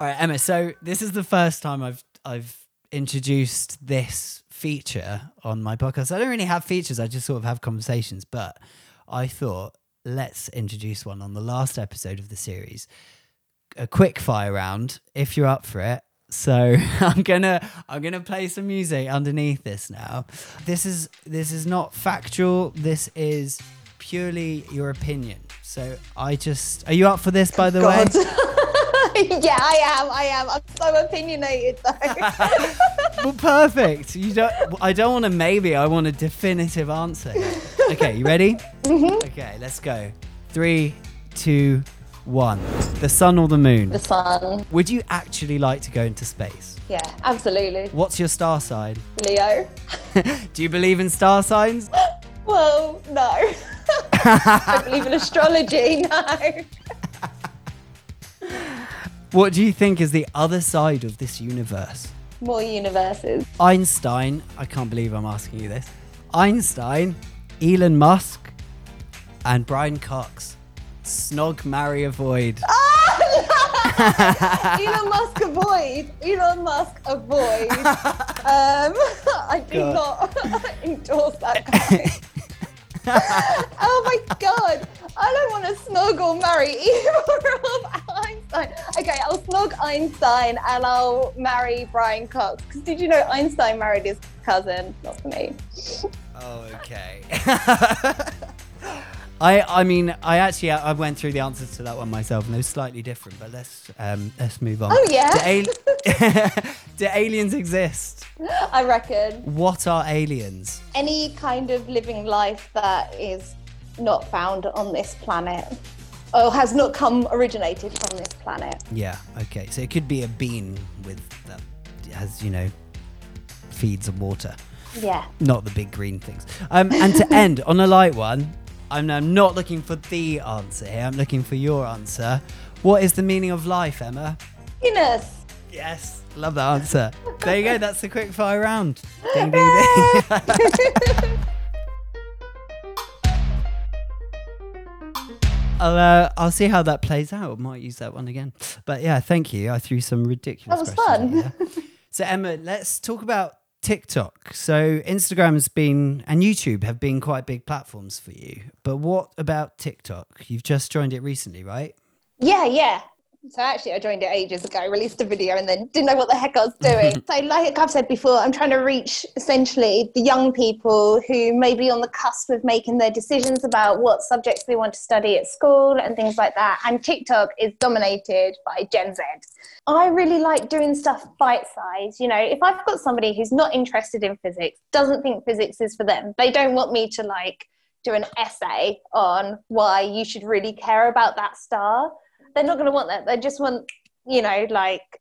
All right, Emma, so this is the first time I've I've introduced this feature on my podcast. I don't really have features, I just sort of have conversations, but I thought let's introduce one on the last episode of the series. A quick fire round, if you're up for it. So I'm gonna I'm gonna play some music underneath this now. This is this is not factual, this is purely your opinion. So I just, are you up for this, by the God. way? Yeah, I am. I am. I'm so opinionated, though. Well, perfect. You don't. I don't want a maybe. I want a definitive answer. Okay, you ready? Mm-hmm. Okay, let's go. Three, two, one. The sun or the moon? The sun. Would you actually like to go into space? Yeah, absolutely. What's your star sign? Leo. Do you believe in star signs? Well, no. I believe in astrology. No. What do you think is the other side of this universe? More universes. Einstein, I can't believe I'm asking you this. Einstein, Elon Musk, and Brian Cox. Snog, marry, avoid. Oh, no! Elon Musk, avoid. Elon Musk, avoid. Um, I do God. not endorse that guy. Oh my God. I don't want to snog or marry either of Einstein. Okay, I'll snog Einstein and I'll marry Brian Cox. Because did you know Einstein married his cousin? Not for me. Oh, okay. I I mean, I actually I went through the answers to that one myself, and they're slightly different. But let's um, let's move on. Oh yeah. Do, al- Do aliens exist? I reckon. What are aliens? Any kind of living life that is not found on this planet, or has not come originated from this planet. Yeah, okay, so it could be a bean with that has, you know, feeds and water. Yeah, not the big green things. Um and to end on a light one, I'm, I'm not looking for the answer here, I'm looking for your answer. What is the meaning of life, Emma? Happiness. Yes, love that answer. There you go, that's the quick fire round. Ding, ding, ding. I'll, uh, I'll see how that plays out. Might use that one again. But yeah, thank you. I threw some ridiculous questions. That was fun. So Emma, let's talk about TikTok. So Instagram's been, and YouTube have been quite big platforms for you. But what about TikTok? You've just joined it recently, right? Yeah, yeah. So actually I joined it ages ago, released a video and then didn't know what the heck I was doing. So like I've said before, I'm trying to reach essentially the young people who may be on the cusp of making their decisions about what subjects they want to study at school and things like that. And TikTok is dominated by Gen Z. I really like doing stuff bite-sized. You know, if I've got somebody who's not interested in physics, doesn't think physics is for them, they don't want me to like do an essay on why you should really care about that star. They're not going to want that. They just want, you know, like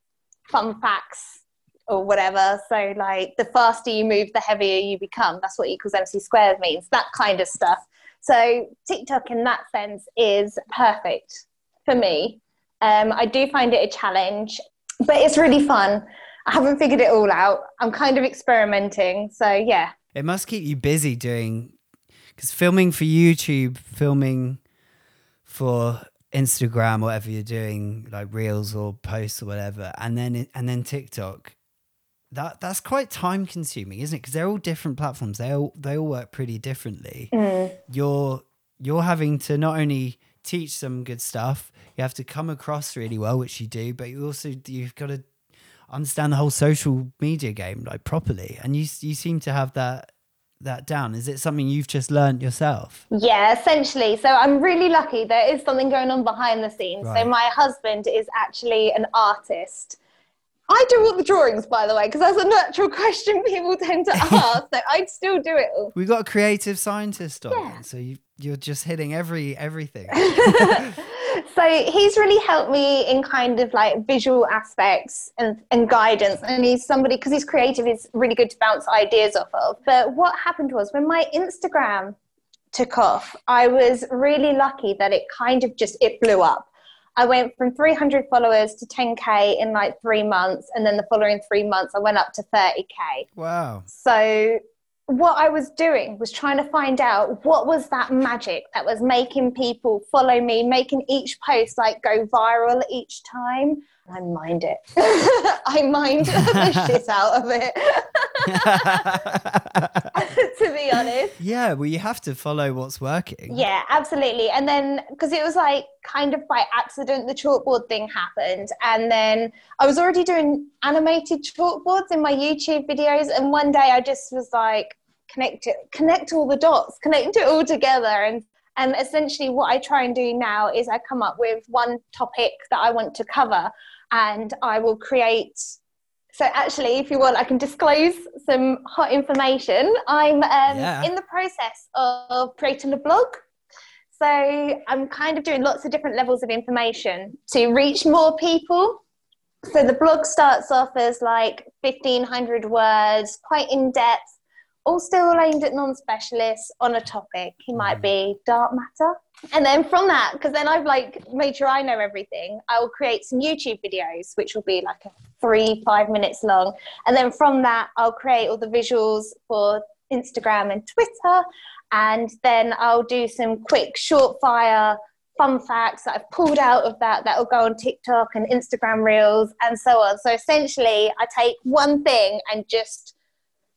fun facts or whatever. So like the faster you move, the heavier you become. That's what equals M C squared means, that kind of stuff. So TikTok in that sense is perfect for me. Um, I do find it a challenge, but it's really fun. I haven't figured it all out. I'm kind of experimenting. So yeah. It must keep you busy doing, because filming for YouTube, filming for Instagram, whatever you're doing, like reels or posts or whatever, and then and then TikTok, that that's quite time consuming, isn't it? Because they're all different platforms, they all they all work pretty differently. Mm. You're you're having to not only teach some good stuff, you have to come across really well, which you do, but you also you've got to understand the whole social media game like properly, and you you seem to have that. that down. Is it something you've just learned yourself? Yeah, essentially. So I'm really lucky, there is something going on behind the scenes. Right. So my husband is actually an artist. I do all the drawings, by the way, because that's a natural question people tend to ask. So I'd still do it all. We've got a creative scientist on. Yeah. So you, you're just hitting every everything. So he's really helped me in kind of like visual aspects and, and guidance. And he's somebody, because he's creative, he's really good to bounce ideas off of. But what happened was when my Instagram took off, I was really lucky that it kind of just, it blew up. I went from three hundred followers to ten K in like three months. And then the following three months, I went up to thirty K. Wow. So what I was doing was trying to find out what was that magic that was making people follow me, making each post like go viral each time. I mined it. I mined the shit out of it, to be honest. Yeah, well, you have to follow what's working. Yeah, absolutely. And then, because it was like kind of by accident, the chalkboard thing happened. And then I was already doing animated chalkboards in my YouTube videos. And one day I just was like, connect it, connect all the dots, connect it all together. And And essentially what I try and do now is I come up with one topic that I want to cover, and I will create. So actually, if you want, I can disclose some hot information. I'm um, yeah. in the process of creating a blog. So I'm kind of doing lots of different levels of information to reach more people. So the blog starts off as like fifteen hundred words, quite in-depth, all still aimed at non-specialists on a topic. It might be dark matter. And then from that, because then I've like made sure I know everything, I will create some YouTube videos, which will be like a three, five minutes long. And then from that, I'll create all the visuals for Instagram and Twitter. And then I'll do some quick short fire fun facts that I've pulled out of that, that will go on TikTok and Instagram reels and so on. So essentially I take one thing and just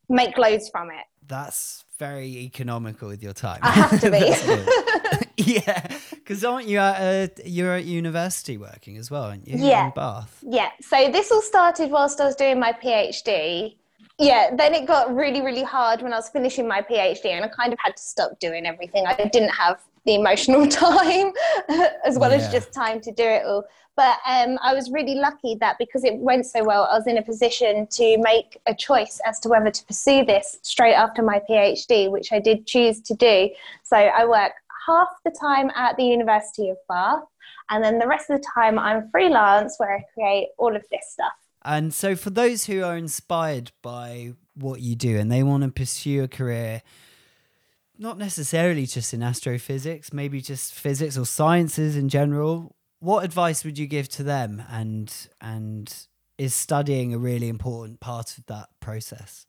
make loads from it. That's very economical with your time. I have to be. Yeah, because aren't you at a, you're at university working as well, aren't you? Yeah. In Bath. Yeah. So this all started whilst I was doing my PhD. Yeah. Then it got really, really hard when I was finishing my PhD, and I kind of had to stop doing everything. I didn't have the emotional time as well yeah. as just time to do it all. But um, I was really lucky that because it went so well, I was in a position to make a choice as to whether to pursue this straight after my PhD, which I did choose to do. So I work half the time at the University of Bath, and then the rest of the time I'm freelance, where I create all of this stuff. And so for those who are inspired by what you do and they want to pursue a career, not necessarily just in astrophysics, maybe just physics or sciences in general, what advice would you give to them, and and is studying a really important part of that process?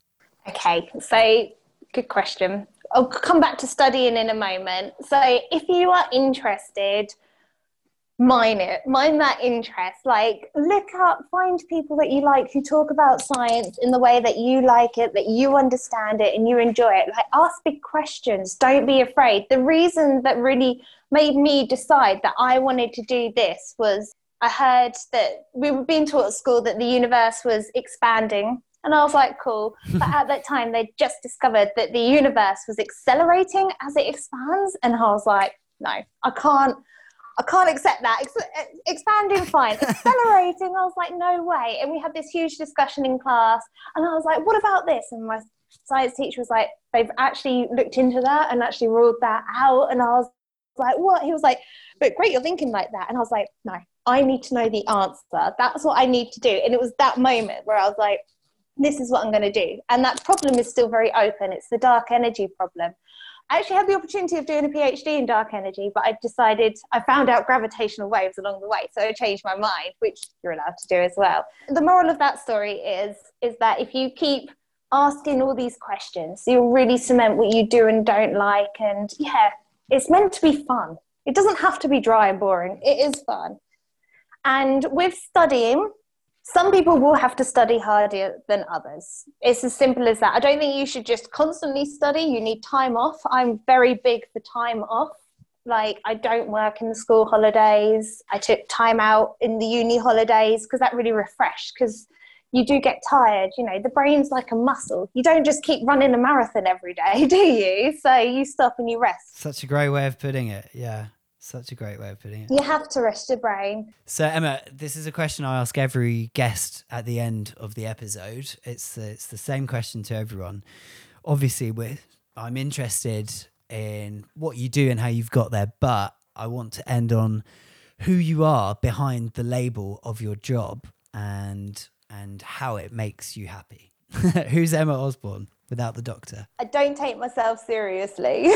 Okay, so good question. I'll come back to studying in a moment. So if you are interested, mine it, mine that interest. Like look up, find people that you like who talk about science in the way that you like it, that you understand it and you enjoy it. Like ask big questions, don't be afraid. The reason that really made me decide that I wanted to do this was I heard that we were being taught at school that the universe was expanding. And I was like, cool. But at that time, they'd just discovered that the universe was accelerating as it expands. And I was like, no, I can't, I can't accept that. Ex- expanding, fine. Accelerating, I was like, no way. And we had this huge discussion in class. And I was like, what about this? And my science teacher was like, they've actually looked into that and actually ruled that out. And I was like, what? He was like, but great, you're thinking like that. And I was like, no, I need to know the answer. That's what I need to do. And it was that moment where I was like, this is what I'm going to do. And that problem is still very open. It's the dark energy problem. I actually had the opportunity of doing a PhD in dark energy, but I decided, I found out gravitational waves along the way. So I changed my mind, which you're allowed to do as well. The moral of that story is, is that if you keep asking all these questions, you'll really cement what you do and don't like. And yeah, it's meant to be fun. It doesn't have to be dry and boring. It is fun. And with studying, some people will have to study harder than others. It's as simple as that. I don't think you should just constantly study. You need time off. I'm very big for time off. Like, I don't work in the school holidays. I took time out in the uni holidays because that really refreshed, because you do get tired. You know, the brain's like a muscle. You don't just keep running a marathon every day, do you? So you stop and you rest. Such a great way of putting it. Yeah. Such a great way of putting it. You have to rest your brain. So, Emma, this is a question I ask every guest at the end of the episode. It's the, it's the same question to everyone. Obviously, with I'm interested in what you do and how you've got there, but I want to end on who you are behind the label of your job and and how it makes you happy. Who's Emma Osborne without the doctor? I don't take myself seriously.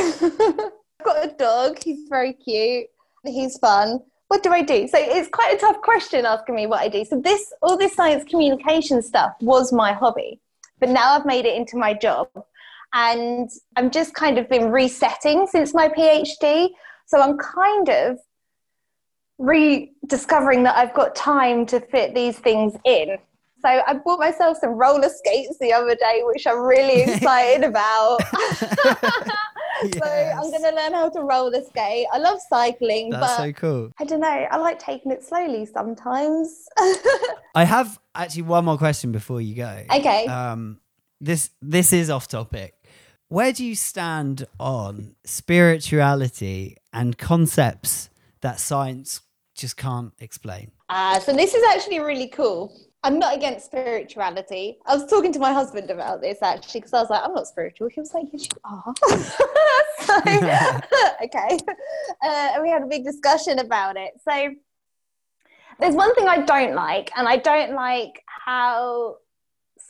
I've got a dog. He's very cute. He's fun. What do I do? So it's quite a tough question asking me what I do. So this, all this science communication stuff was my hobby, but now I've made it into my job, and I'm just kind of been resetting since my PhD. So I'm kind of rediscovering that I've got time to fit these things in. So I bought myself some roller skates the other day, which I'm really excited about. Yes. So I'm going to learn how to roller skate. I love cycling. That's but so cool. I don't know. I like taking it slowly sometimes. I have actually one more question before you go. Okay. Um, this this is off topic. Where do you stand on spirituality and concepts that science just can't explain? Uh, so this is actually really cool. I'm not against spirituality. I was talking to my husband about this, actually, because I was like, I'm not spiritual. He was like, yes, you are. So, okay. Uh, and we had a big discussion about it. So there's one thing I don't like, and I don't like how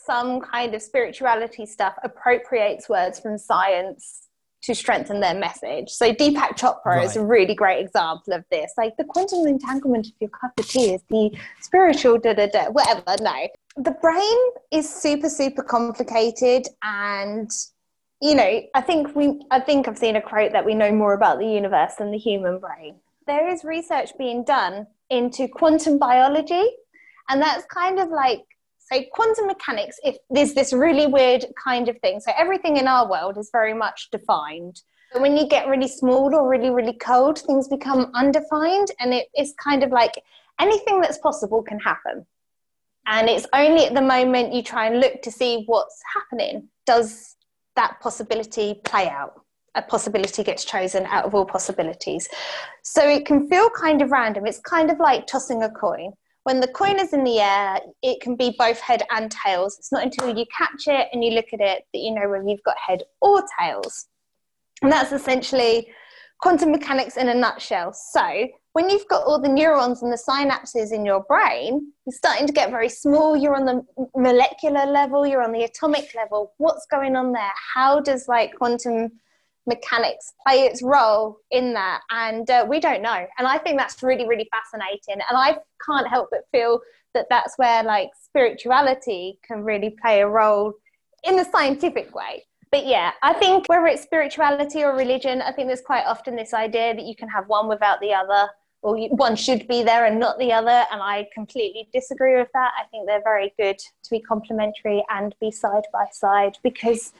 some kind of spirituality stuff appropriates words from science to strengthen their message. So Deepak Chopra right. is a really great example of this. Like, the quantum entanglement of your cup of tea is the spiritual da-da-da, whatever, no. The brain is super, super complicated. And, you know, I think we, I think I've seen a quote that we know more about the universe than the human brain. There is research being done into quantum biology. And that's kind of like, so quantum mechanics, if there's this really weird kind of thing. So everything in our world is very much defined. And when you get really small or really, really cold, things become undefined. And it, it's kind of like anything that's possible can happen. And it's only at the moment you try and look to see what's happening. Does that possibility play out? A possibility gets chosen out of all possibilities. So it can feel kind of random. It's kind of like tossing a coin. When the coin is in the air, it can be both head and tails. It's not until you catch it and you look at it that you know whether you've got head or tails. And that's essentially quantum mechanics in a nutshell. So when you've got all the neurons and the synapses in your brain, you're starting to get very small. You're on the molecular level. You're on the atomic level. What's going on there? How does like quantum mechanics play its role in that? And uh, we don't know, and I think that's really, really fascinating. And I can't help but feel that that's where like spirituality can really play a role in the scientific way. But yeah, I think whether it's spirituality or religion, I think there's quite often this idea that you can have one without the other, or you, one should be there and not the other, and I completely disagree with that. I think they're very good to be complementary and be side by side, because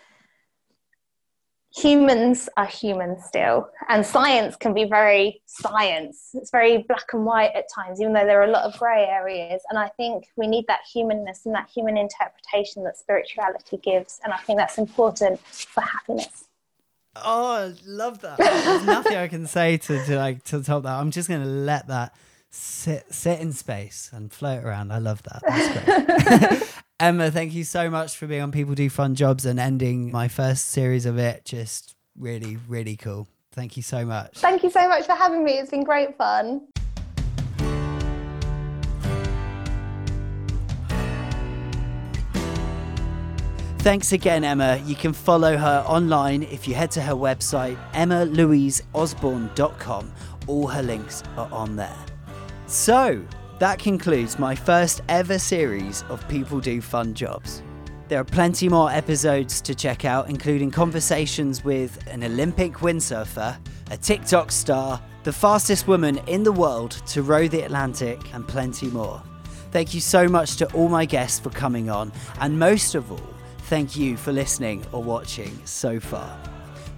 humans are human still, and science can be very science. It's very black and white at times, even though there are a lot of grey areas. And I think we need that humanness and that human interpretation that spirituality gives. And I think that's important for happiness. Oh, I love that. There's nothing I can say to, to like to top that. I'm just going to let that sit sit in space and float around. I love that. That's great. Emma, thank you so much for being on People Do Fun Jobs and ending my first series of it. Just really, really cool. Thank you so much. Thank you so much for having me. It's been great fun. Thanks again, Emma. You can follow her online if you head to her website, Emma Louise Osborne dot com. All her links are on there. So, that concludes my first ever series of People Do Fun Jobs. There are plenty more episodes to check out, including conversations with an Olympic windsurfer, a TikTok star, the fastest woman in the world to row the Atlantic, and plenty more. Thank you so much to all my guests for coming on, and most of all, thank you for listening or watching so far.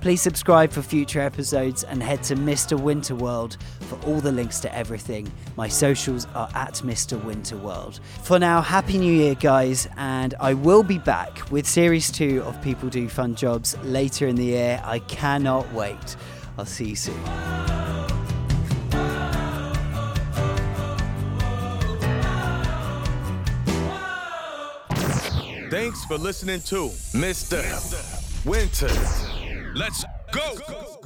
Please subscribe for future episodes and head to Mister Winter World for all the links to everything. My socials are at Mister Winter World. For now, Happy New Year, guys, and I will be back with Series two of People Do Fun Jobs later in the year. I cannot wait. I'll see you soon. Thanks for listening to Mister Winter. Let's go!